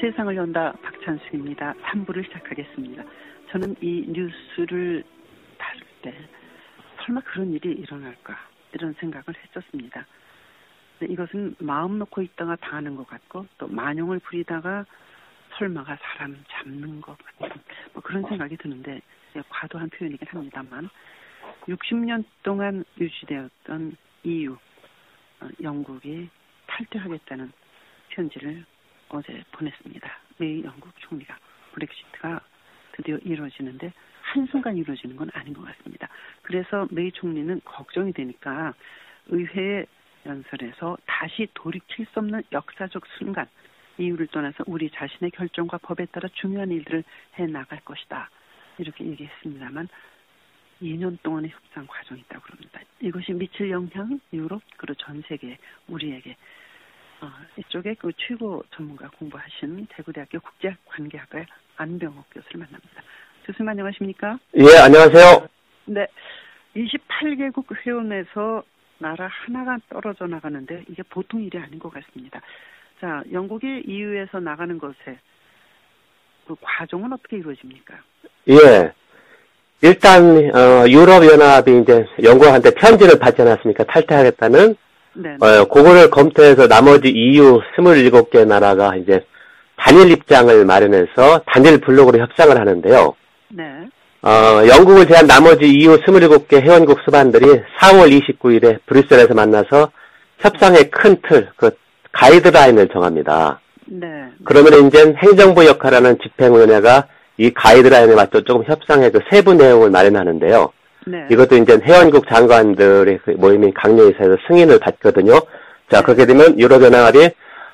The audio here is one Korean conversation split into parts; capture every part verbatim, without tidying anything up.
세상을 연다 박찬수입니다. 삼 부를 시작하겠습니다. 저는 이 뉴스를 다룰 때 설마 그런 일이 일어날까 이런 생각을 했었습니다. 근데 이것은 마음 놓고 있다가 당하는 것 같고 또 만용을 부리다가 설마가 사람 잡는 것 같은 뭐 그런 생각이 드는데 과도한 표현이긴 합니다만 육십 년 동안 유지되었던 이유 영국이 탈퇴하겠다는 편지를 어제 보냈습니다. 메이 영국 총리가 브렉시트가 드디어 이루어지는데 한순간 이루어지는 건 아닌 것 같습니다. 그래서 메이 총리는 걱정이 되니까 의회 연설에서 다시 돌이킬 수 없는 역사적 순간, 이유를 떠나서 우리 자신의 결정과 법에 따라 중요한 일들을 해나갈 것이다. 이렇게 얘기했습니다만 이 년 동안의 협상 과정이 있다고 합니다. 이것이 미칠 영향은 유럽 그리고 전 세계 우리에게 어, 이쪽에 그 최고 전문가 공부하신 대구대학교 국제관계학과의 안병욱 교수를 만납니다. 교수님 안녕하십니까? 예, 안녕하세요. 네, 이십팔 개국 회원에서 나라 하나가 떨어져 나가는데 이게 보통 일이 아닌 것 같습니다. 자, 영국이 이유에서 나가는 것에 그 과정은 어떻게 이루어집니까? 예, 일단 어, 유럽연합이 이제 영국한테 편지를 받지 않았습니까? 탈퇴하겠다는. 네. 어, 그거를 검토해서 나머지 이유 이십칠 개 나라가 이제 단일 입장을 마련해서 단일 블록으로 협상을 하는데요. 네. 어, 영국을 제한 나머지 이유 이십칠 개 회원국 수반들이 사월 이십구일에 브뤼셀에서 만나서 협상의 큰 틀, 그 가이드라인을 정합니다. 네. 그러면 이제 행정부 역할하는 집행위원회가 이 가이드라인에 맞춰 조금 협상의 그 세부 내용을 마련하는데요. 네. 이것도 이제 회원국 장관들의 그 모임인 강요이사에서 승인을 받거든요. 자, 그렇게 되면 유럽연합이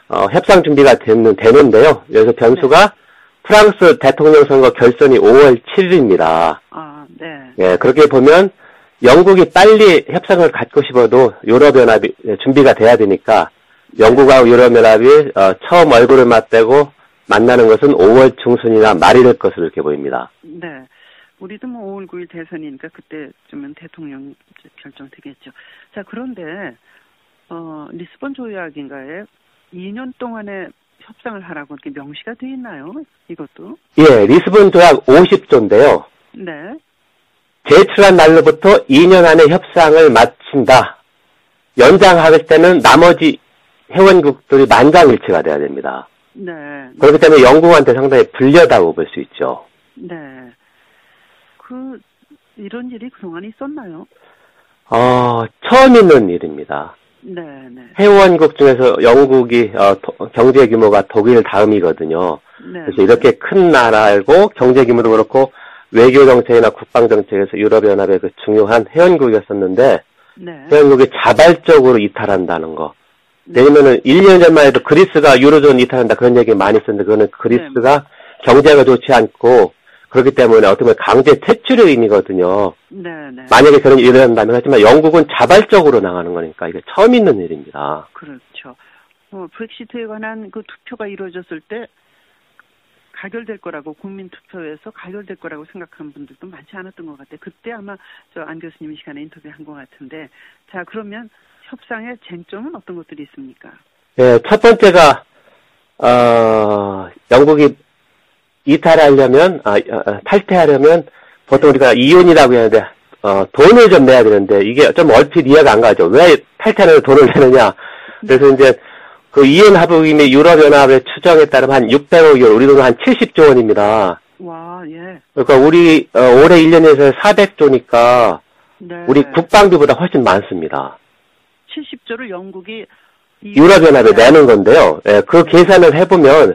어, 협상 준비가 되는, 되는데요. 여기서 변수가 네. 프랑스 대통령 선거 결선이 오월 칠일입니다. 아, 네. 예, 그렇게 보면 영국이 빨리 협상을 갖고 싶어도 유럽연합이 준비가 돼야 되니까 영국하고 유럽연합이 어, 처음 얼굴을 맞대고 만나는 것은 오월 중순이나 말일 것으로 이렇게 보입니다. 네. 우리도 뭐 오월 구일 대선이니까 그때쯤은 대통령 결정되겠죠. 자, 그런데 어, 리스본 조약인가에 이 년 동안의 협상을 하라고 이렇게 명시가 돼 있나요? 이것도? 예, 리스본 조약 오십 조인데요. 네. 제출한 날로부터 이 년 안에 협상을 마친다. 연장할 때는 나머지 회원국들이 만장일치가 돼야 됩니다. 네. 그렇기 때문에 영국한테 상당히 불리하다고 볼 수 있죠. 네. 그 이런 일이 그동안 있었나요? 어, 처음 있는 일입니다. 네, 네. 회원국 중에서 영국이 어, 도, 경제 규모가 독일 다음이거든요. 네, 그래서 이렇게 네. 큰 나라이고 경제 규모도 그렇고 외교 정책이나 국방 정책에서 유럽 연합의 그 중요한 회원국이었었는데 네. 회원국이 자발적으로 이탈한다는 거. 왜냐면은 네. 일 년 전만 해도 그리스가 유로존 이탈한다 그런 얘기 많이 있었는데 그거는 그리스가 네. 경제가 좋지 않고 그렇기 때문에 어떻게 보면 강제 퇴출의 의미거든요. 네, 네. 만약에 그런 일을 한다면 하지만 영국은 자발적으로 나가는 거니까 이게 처음 있는 일입니다. 그렇죠. 어, 브렉시트에 관한 그 투표가 이루어졌을 때 가결될 거라고 국민 투표에서 가결될 거라고 생각한 분들도 많지 않았던 것 같아요. 그때 아마 저 안 교수님이 시간에 인터뷰한 것 같은데 자 그러면 협상의 쟁점은 어떤 것들이 있습니까? 네, 첫 번째가 어, 영국이 이탈하려면, 아, 아, 탈퇴하려면, 보통 우리가 이윤이라고 하는데, 어, 돈을 좀 내야 되는데, 이게 좀 얼핏 이해가 안 가죠. 왜 탈퇴하려면 돈을 내느냐. 그래서 이제, 그 이윤 합의금이 유럽연합의 추정에 따르면 한 육백억 유로, 우리 돈은 한 칠십조 원입니다. 와, 예. 그러니까 우리, 어, 올해 일 년에서 사백조니까, 네. 우리 국방비보다 훨씬 많습니다. 칠십조를 영국이, 유럽연합에 네. 내는 건데요. 예, 그 계산을 해보면,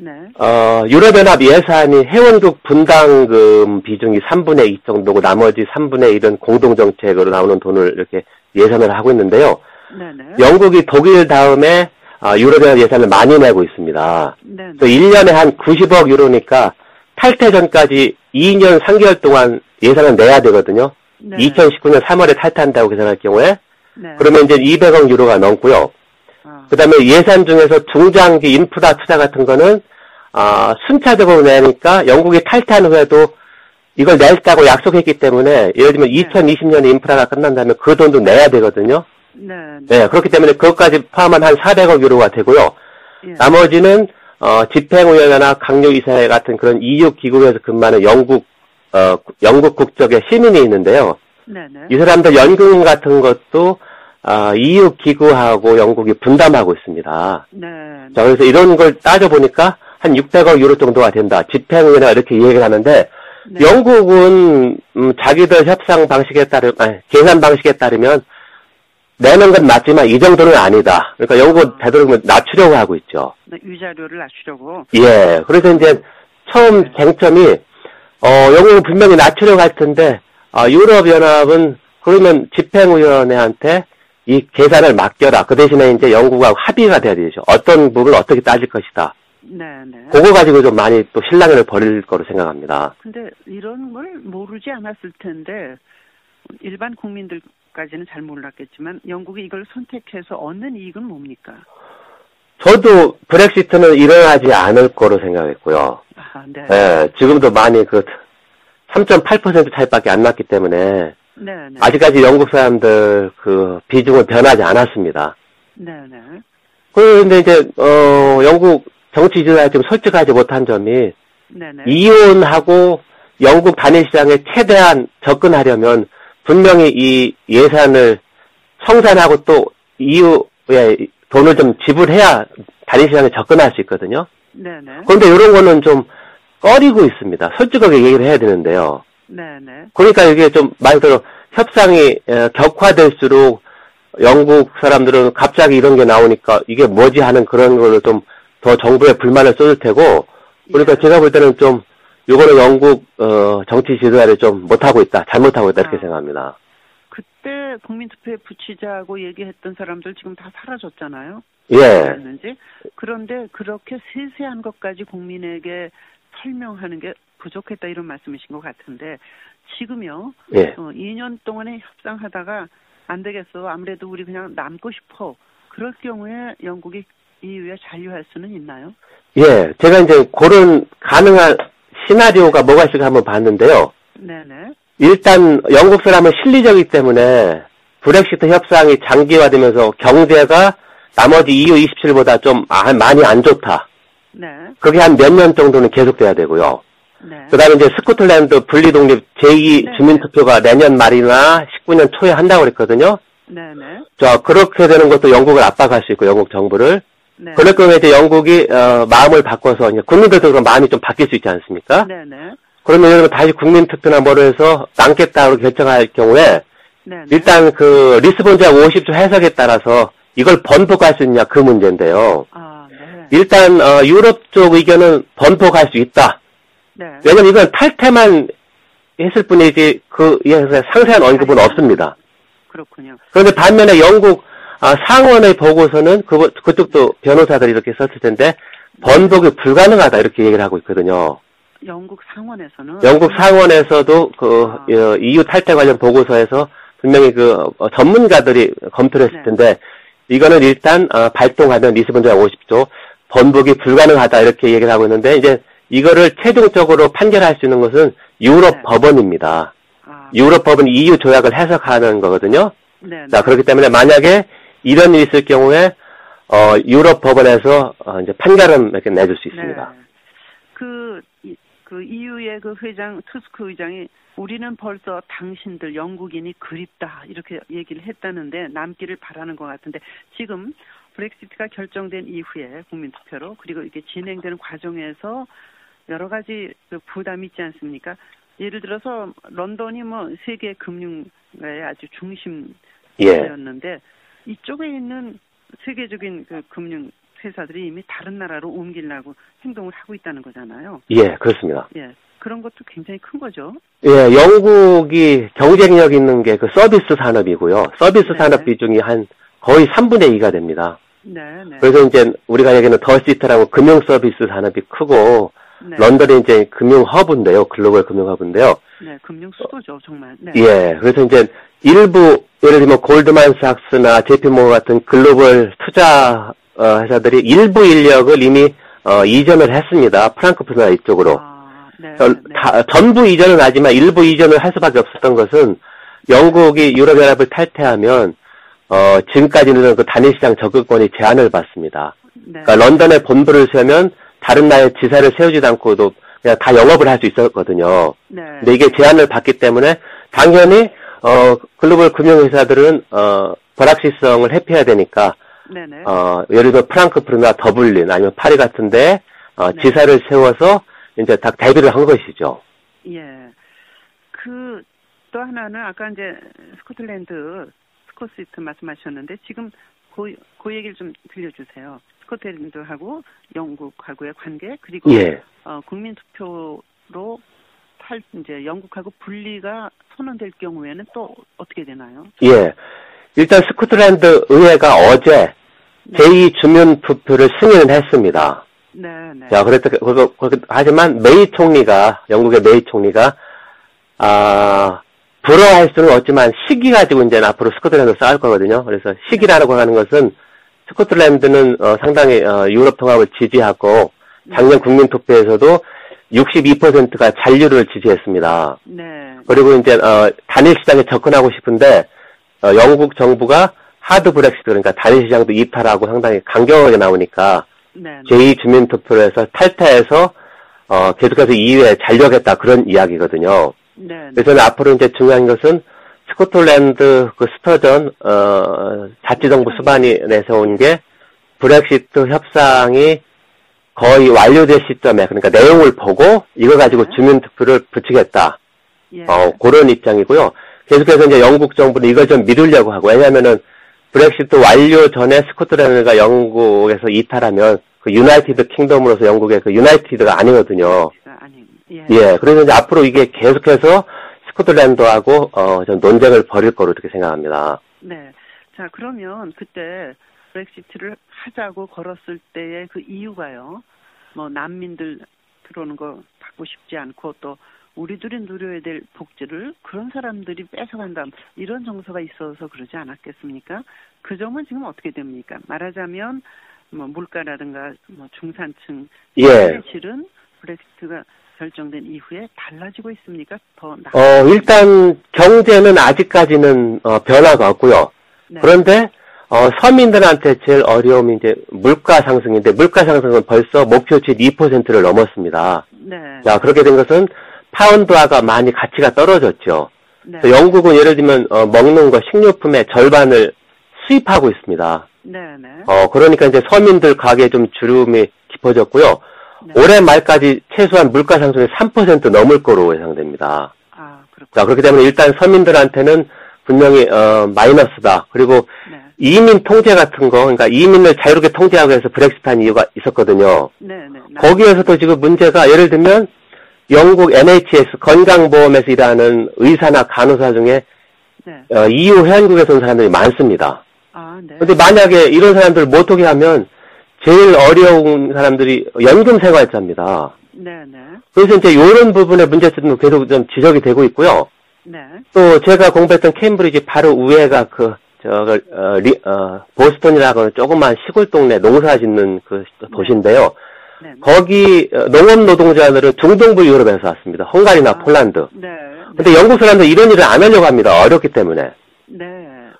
네. 어, 유럽연합 예산이 회원국 분담금 비중이 삼분의 이 정도고 나머지 삼분의 일은 공동정책으로 나오는 돈을 이렇게 예산을 하고 있는데요. 네네. 영국이 독일 다음에 어, 유럽연합 예산을 많이 내고 있습니다. 네네. 그래서 일 년에 한 구십억 유로니까 탈퇴 전까지 이 년 삼 개월 동안 예산을 내야 되거든요. 네네. 이천십구년 삼월에 탈퇴한다고 계산할 경우에 네네. 그러면 이제 이백억 유로가 넘고요. 그 다음에 예산 중에서 중장기 인프라 투자 같은 거는 어, 순차적으로 내니까 영국이 탈퇴한 후에도 이걸 낼다고 약속했기 때문에 예를 들면 네. 이천이십 년에 인프라가 끝난다면 그 돈도 내야 되거든요. 네. 네. 네, 그렇기 때문에 그것까지 포함한 한 사백억 유로가 되고요. 네. 나머지는 어, 집행의회나 강력이사회 같은 그런 이유 기구에서 근무하는 영국 어, 영국 국적의 시민이 있는데요. 네, 네. 이 사람들 연금 같은 것도 어, 이유 기구하고 영국이 분담하고 있습니다. 네. 자, 그래서 이런 걸 따져보니까 한 육백억 유로 정도가 된다. 집행의회나 이렇게 이야기를 하는데 네. 영국은 음, 자기들 협상 방식에 따르 아니, 계산 방식에 따르면 내는 건 맞지만 이 정도는 아니다. 그러니까 영국은 아. 되도록 낮추려고 하고 있죠. 유자료를 낮추려고. 예. 그래서 이제 처음 네. 쟁점이 어, 영국은 분명히 낮추려고 할 텐데 어, 유럽연합은 그러면 집행위원회한테 이 계산을 맡겨라. 그 대신에 이제 영국하고 합의가 돼야 되죠. 어떤 부분을 어떻게 따질 것이다. 네네. 그거 가지고 좀 많이 또 신랑을 벌일 거로 생각합니다. 근데 이런 걸 모르지 않았을 텐데 일반 국민들까지는 잘 몰랐겠지만 영국이 이걸 선택해서 얻는 이익은 뭡니까? 저도 브렉시트는 일어나지 않을 거로 생각했고요. 아, 네. 예, 지금도 많이 그 삼 점 팔 퍼센트 차이밖에 안 났기 때문에 네네. 아직까지 영국 사람들 그 비중은 변하지 않았습니다. 네네. 그런데 이제 어 영국 정치 지도자가 지금 설득하지 못한 점이 네네. 이혼하고 영국 단일 시장에 최대한 접근하려면 분명히 이 예산을 청산하고 또 이유에 돈을 좀 지불해야 단일 시장에 접근할 수 있거든요. 네네. 그런데 이런 거는 좀 꺼리고 있습니다. 솔직하게 얘기를 해야 되는데요. 네네. 그러니까 이게 좀 말 그대로 협상이 격화될수록 영국 사람들은 갑자기 이런 게 나오니까 이게 뭐지 하는 그런 거를 좀 더 정부에 불만을 쏟을 테고, 그러니까 예. 제가 볼 때는 좀, 요거는 영국, 어, 정치 지도자를 좀 못하고 있다, 잘못하고 있다, 아. 이렇게 생각합니다. 그때 국민투표에 붙이자고 얘기했던 사람들 지금 다 사라졌잖아요. 예. 그런데 그렇게 세세한 것까지 국민에게 설명하는 게 부족했다, 이런 말씀이신 것 같은데, 지금요, 예. 어, 이 년 동안에 협상하다가 안 되겠어. 아무래도 우리 그냥 남고 싶어. 그럴 경우에 영국이 이유에 잔류할 수는 있나요? 예, 제가 이제 그런 가능한 시나리오가 뭐가 있을까 한번 봤는데요. 네네. 일단 영국 사람은 실리적이기 때문에 브렉시트 협상이 장기화되면서 경제가 나머지 이유 이십칠보다 좀 많이 안 좋다. 네. 그게 한 몇 년 정도는 계속돼야 되고요. 네. 그 다음에 이제 스코틀랜드 분리독립 제이 주민투표가 내년 말이나 십구 년 초에 한다고 그랬거든요. 네네. 자, 그렇게 되는 것도 영국을 압박할 수 있고, 영국 정부를. 네. 그럴 경우에 이제 영국이 어, 마음을 바꿔서 이제 국민들도 그런 마음이 좀 바뀔 수 있지 않습니까? 네네. 그러면 예를 들어 다시 국민투표나 뭐로 해서 남겠다고 결정할 경우에 네네. 일단 그 리스본 조약 오십 조 해석에 따라서 이걸 번복할 수 있냐 그 문제인데요. 아, 네. 일단 어, 유럽 쪽 의견은 번복할 수 있다. 네. 왜냐면 이건 탈퇴만 했을 뿐이지 그 이에서 상세한 언급은 네. 없습니다. 그렇군요. 그런데 반면에 영국 아, 상원의 보고서는 그, 그쪽도 변호사들이 이렇게 썼을 텐데 번복이 불가능하다 이렇게 얘기를 하고 있거든요. 영국 상원에서는? 영국 상원에서도 그 아. 어, 이유 탈퇴 관련 보고서에서 분명히 그 어, 전문가들이 검토를 했을 네. 텐데 이거는 일단 어, 발동하면 리스본 조약 오십 조 번복이 불가능하다 이렇게 얘기를 하고 있는데 이제 이거를 최종적으로 판결할 수 있는 것은 유럽 네. 법원입니다. 아. 유럽 법은 이유 조약을 해석하는 거거든요. 네. 자, 그렇기 때문에 만약에 이런 일이 있을 경우에, 어, 유럽 법원에서, 어, 이제 판결을 이렇게 내줄 수 있습니다. 네. 그, 그, 이유의 그 회장, 투스크 의장이 우리는 벌써 당신들 영국인이 그립다, 이렇게 얘기를 했다는데 남기를 바라는 것 같은데 지금 브렉시트가 결정된 이후에 국민투표로 그리고 이게 진행되는 과정에서 여러 가지 그 부담이 있지 않습니까? 예를 들어서 런던이 뭐 세계 금융의 아주 중심이었는데 예. 이쪽에 있는 세계적인 그 금융 회사들이 이미 다른 나라로 옮기려고 행동을 하고 있다는 거잖아요. 예, 그렇습니다. 예, 그런 것도 굉장히 큰 거죠. 예, 영국이 경쟁력 있는 게 그 서비스 산업이고요. 서비스 네. 산업 비중이 한 거의 삼분의 이가 됩니다. 네, 네. 그래서 이제 우리가 얘기하는 더시티라고 금융 서비스 산업이 크고 네. 런던이 이제 금융 허브인데요. 글로벌 금융 허브인데요. 네, 금융 수도죠, 정말. 네. 예, 그래서 이제 일부 예를 들면 골드만삭스나 제이피모건 같은 글로벌 투자 회사들이 일부 인력을 이미 어, 이전을 했습니다. 프랑크푸르트 이쪽으로. 아, 네, 전, 네. 다, 전부 이전은 하지만 일부 이전을 할 수밖에 없었던 것은 영국이 유럽연합을 탈퇴하면 어, 지금까지는 그 단일시장 적용권이 제한을 받습니다. 네. 그러니까 런던에 본부를 세면 다른 나라에 지사를 세우지도 않고도 그냥 다 영업을 할 수 있었거든요. 네. 근데 이게 제한을 받기 때문에 당연히 어, 글로벌 금융회사들은 어, 불확실성을 회피해야 되니까 네네. 어, 예를 들어 프랑크푸르트나 더블린 아니면 파리 같은데 어, 네. 지사를 세워서 이제 다 대비를 한 것이죠. 예. 그 또 하나는 아까 이제 스코틀랜드 스코시트 말씀하셨는데 지금 그, 그 얘기를 좀 들려주세요. 스코틀랜드하고 영국하고의 관계 그리고 예. 어, 국민 투표로 탈 이제 영국하고 분리가 선언될 경우에는 또 어떻게 되나요? 예. 일단 스코틀랜드 의회가 어제 네. 제이 주민 투표를 승인을 했습니다. 네, 네. 자, 그랬다, 그래서, 하지만 메이 총리가, 영국의 메이 총리가, 아, 불허할 수는 없지만 시기 가지고 이제 앞으로 스코틀랜드를 싸울 거거든요. 그래서 시기라고 하는 것은 스코틀랜드는 어, 상당히 어, 유럽 통합을 지지하고 작년 국민 투표에서도 육십이 퍼센트가 잔류를 지지했습니다. 네. 그리고 이제 어, 단일 시장에 접근하고 싶은데 어, 영국 정부가 하드 브렉시트 그러니까 단일 시장도 이탈하고 상당히 강경하게 나오니까 네네. 제이 주민 투표를 해서 탈퇴해서 어, 계속해서 이유에 잔류하겠다 그런 이야기거든요. 네네. 그래서 앞으로 이제 중요한 것은 스코틀랜드 그 스터전 어, 자치정부 수반이 내세운 게 브렉시트 협상이 거의 완료될 시점에 그러니까 내용을 보고 이거 가지고 네. 주민 투표를 붙이겠다. 예. 어, 그런 입장이고요. 계속해서 이제 영국 정부는 이걸 좀 미루려고 하고 왜냐하면은 브렉시트 완료 전에 스코틀랜드가 영국에서 이탈하면 그 유나이티드 킹덤으로서 영국의 그 유나이티드가 아니거든요. 예. 예. 그래서 이제 앞으로 이게 계속해서 스코틀랜드하고 어, 좀 논쟁을 벌일 거로 이렇게 생각합니다. 네. 자 그러면 그때 브렉시트를 하자고 걸었을 때의 그 이유가요. 뭐 난민들 들어오는 거 받고 싶지 않고 또 우리들이 누려야 될 복지를 그런 사람들이 뺏어간다. 이런 정서가 있어서 그러지 않았겠습니까? 그 점은 지금 어떻게 됩니까? 말하자면 뭐 물가라든가 뭐 중산층 예. 실은 브렉시트가 결정된 이후에 달라지고 있습니까? 더 나아. 어, 일단 경제는 아직까지는 어, 변화가 없고요. 네. 그런데 어, 서민들한테 제일 어려움이 이제 물가 상승인데 물가 상승은 벌써 목표치 이 퍼센트를 넘었습니다. 네. 자, 그렇게 된 것은 파운드화가 많이 가치가 떨어졌죠. 네. 그래서 영국은 예를 들면 어, 먹는 거 식료품의 절반을 수입하고 있습니다. 네, 네. 어, 그러니까 이제 서민들 가게에 좀 주름이 깊어졌고요. 네. 올해 말까지 최소한 물가 상승이 삼 퍼센트 넘을 거로 예상됩니다. 아, 그렇군요. 자, 그렇기 때문에 일단 서민들한테는 분명히 어, 마이너스다. 그리고 네. 이민 통제 같은 거, 그러니까 이민을 자유롭게 통제하고 해서 브렉시트한 이유가 있었거든요. 네, 네. 거기에서도 지금 문제가 예를 들면 영국 엔 에이치 에스 건강보험에서 일하는 의사나 간호사 중에 네. 어, 이 유 회원국에서 온 사람들이 많습니다. 아, 네. 근데 만약에 이런 사람들을 못 오게 하면 제일 어려운 사람들이 연금 생활자입니다. 네, 네. 그래서 이제 이런 부분의 문제점도 계속 좀 지적이 되고 있고요. 네. 또 제가 공부했던 케임브리지 바로 우회가 그 저걸 어, 리, 어, 보스턴이라고 하는 조그만 시골 동네 농사 짓는 그 도시인데요. 네. 네. 거기 농업 노동자들은 중동부 유럽에서 왔습니다. 헝가리나 아, 폴란드. 네. 근데 영국 사람들 이런 일을 안 하려고 합니다. 어렵기 때문에. 네.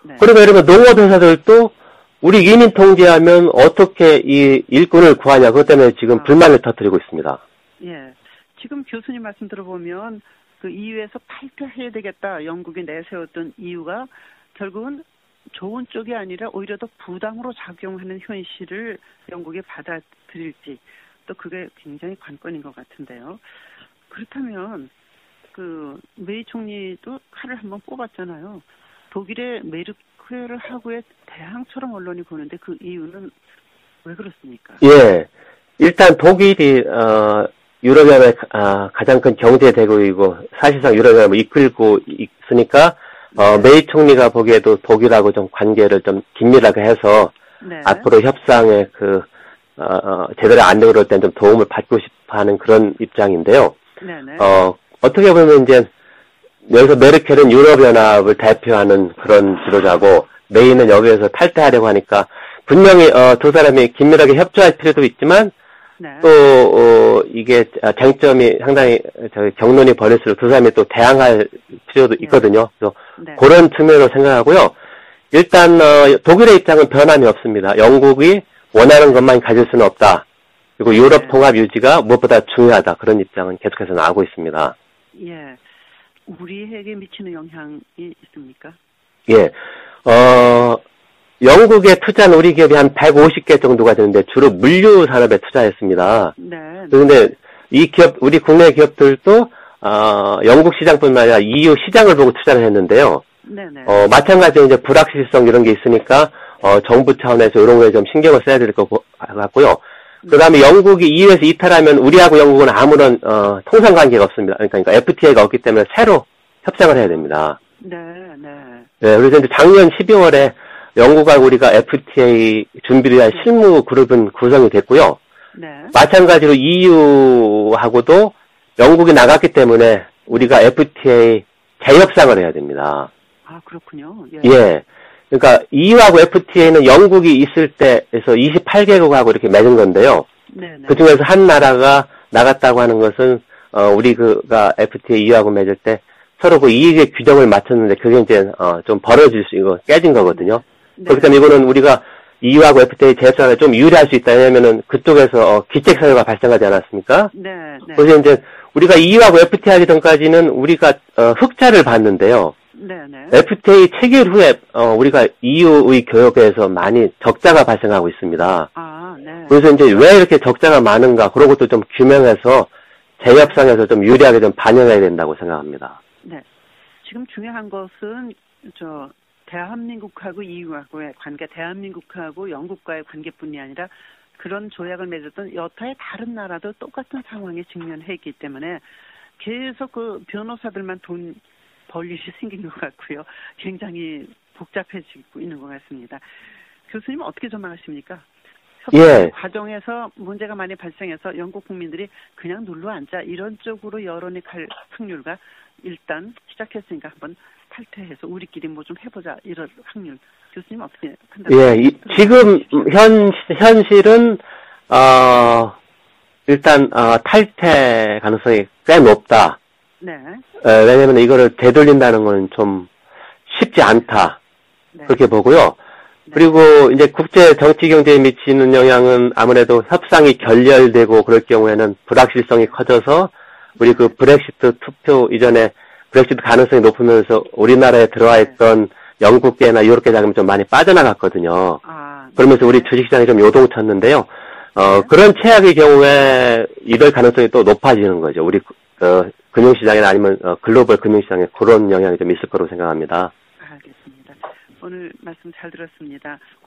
네. 그러면 예를 들면 농업 회사들도 우리 이민 통제하면 어떻게 이 일꾼을 구하냐 그것 때문에 지금 아. 불만을 터뜨리고 있습니다. 예. 지금 교수님 말씀 들어보면 그 이유에서 탈퇴해야 되겠다. 영국이 내세웠던 이유가 결국은 좋은 쪽이 아니라 오히려 더 부당으로 작용하는 현실을 영국이 받아들일지 또 그게 굉장히 관건인 것 같은데요. 그렇다면 그 메이 총리도 칼을 한번 뽑았잖아요. 독일의 메르켈 하고의 대항처럼 언론이 보는데 그 이유는 왜 그렇습니까? 예, 일단 독일이 어, 유럽연합의 어, 가장 큰 경제 대국이고 사실상 유럽연합을 이끌고 있으니까. 어, 메이 총리가 보기에도 독일하고 좀 관계를 좀 긴밀하게 해서 네. 앞으로 협상에 그, 어, 어 제대로 안 되고 그럴 땐 좀 도움을 받고 싶어 하는 그런 입장인데요. 네네. 어, 어떻게 보면 이제 여기서 메르켈은 유럽연합을 대표하는 그런 지도자고 메이는 여기에서 탈퇴하려고 하니까 분명히 어, 두 사람이 긴밀하게 협조할 필요도 있지만 네. 또 어, 이게 쟁점이 상당히 저희 경론이 벌일수록 두 사람이 또 대항할 필요도 있거든요. 그래서 네. 그런 측면으로 생각하고요. 일단 어, 독일의 입장은 변함이 없습니다. 영국이 원하는 것만 가질 수는 없다. 그리고 유럽 네. 통합 유지가 무엇보다 중요하다. 그런 입장은 계속해서 나오고 있습니다. 예, 우리에게 미치는 영향이 있습니까? 예, 어, 영국에 투자한 우리 기업이 한 백오십 개 정도가 되는데 주로 물류 산업에 투자했습니다. 네. 그런데 이 기업, 우리 국내 기업들도 어, 영국 시장뿐만 아니라 이유 시장을 보고 투자를 했는데요. 네네. 어, 마찬가지로 이제 불확실성 이런 게 있으니까 어, 정부 차원에서 이런 거에 좀 신경을 써야 될 것 같고요. 그 다음에 영국이 이유에서 이탈하면 우리하고 영국은 아무런 어, 통상 관계가 없습니다. 그러니까, 그러니까 에프티에이가 없기 때문에 새로 협상을 해야 됩니다. 네, 네. 네, 그래서 이제 작년 십이월에 영국하고 우리가 에프티에이 준비를 할 실무 그룹은 구성이 됐고요. 네. 마찬가지로 이유하고도 영국이 나갔기 때문에 우리가 에프티에이 재협상을 해야 됩니다. 아, 그렇군요. 예. 예. 그러니까 이유하고 에프티에이는 영국이 있을 때에서 이십팔 개국하고 이렇게 맺은 건데요. 네네. 그 중에서 한 나라가 나갔다고 하는 것은 어, 우리 그가 에프티에이 이유하고 맺을 때 서로 그 이익의 규정을 맞췄는데 그게 이제 어, 좀 벌어질 수 이거 깨진 거거든요. 네네. 그렇기 때문에 이거는 우리가 이유하고 에프티에이 재협상에 좀 유리할 수 있다. 왜냐하면은 그쪽에서 어, 기책 사유가 발생하지 않았습니까? 네. 그래서 이제 우리가 이유하고 에프티에이 하기 전까지는 우리가 어, 흑자를 봤는데요. 네네. 에프티에이 체결 후에 어, 우리가 이유의 교역에서 많이 적자가 발생하고 있습니다. 아, 네. 그래서 이제 왜 이렇게 적자가 많은가 그런 것도 좀 규명해서 재협상에서 좀 유리하게 좀 반영해야 된다고 생각합니다. 네. 지금 중요한 것은 저 대한민국하고 이유하고의 관계, 대한민국하고 영국과의 관계뿐이 아니라 그런 조약을 맺었던 여타의 다른 나라도 똑같은 상황에 직면해 있기 때문에 계속 그 변호사들만 돈 벌일이 생긴 것 같고요. 굉장히 복잡해지고 있는 것 같습니다. 교수님은 어떻게 전망하십니까? 협상 예. 과정에서 문제가 많이 발생해서 영국 국민들이 그냥 눌러앉자 이런 쪽으로 여론이 갈 확률과 일단 시작했으니까 한번 탈퇴해서 우리끼리 뭐 좀 해보자 이런 확률. 교수님은 어떻게 판단하십니까? 예, 이, 지금 현, 현실은 어, 일단 어, 탈퇴 가능성이 꽤 높다. 네. 에, 왜냐면 이거를 되돌린다는 건 좀 쉽지 않다. 네. 그렇게 보고요. 네. 그리고 이제 국제 정치 경제에 미치는 영향은 아무래도 협상이 결렬되고 그럴 경우에는 불확실성이 커져서 우리 그 브렉시트 투표 이전에 브렉시트 가능성이 높으면서 우리나라에 들어와 있던 네. 영국계나 유럽계 자금이 좀 많이 빠져나갔거든요. 아, 네. 그러면서 우리 주식시장이 좀 요동쳤는데요. 어, 네. 그런 최악의 경우에 이럴 가능성이 또 높아지는 거죠. 우리 어, 금융시장이나 아니면 어, 글로벌 금융시장에 그런 영향이 좀 있을 거라고 생각합니다. 알겠습니다. 오늘 말씀 잘 들었습니다.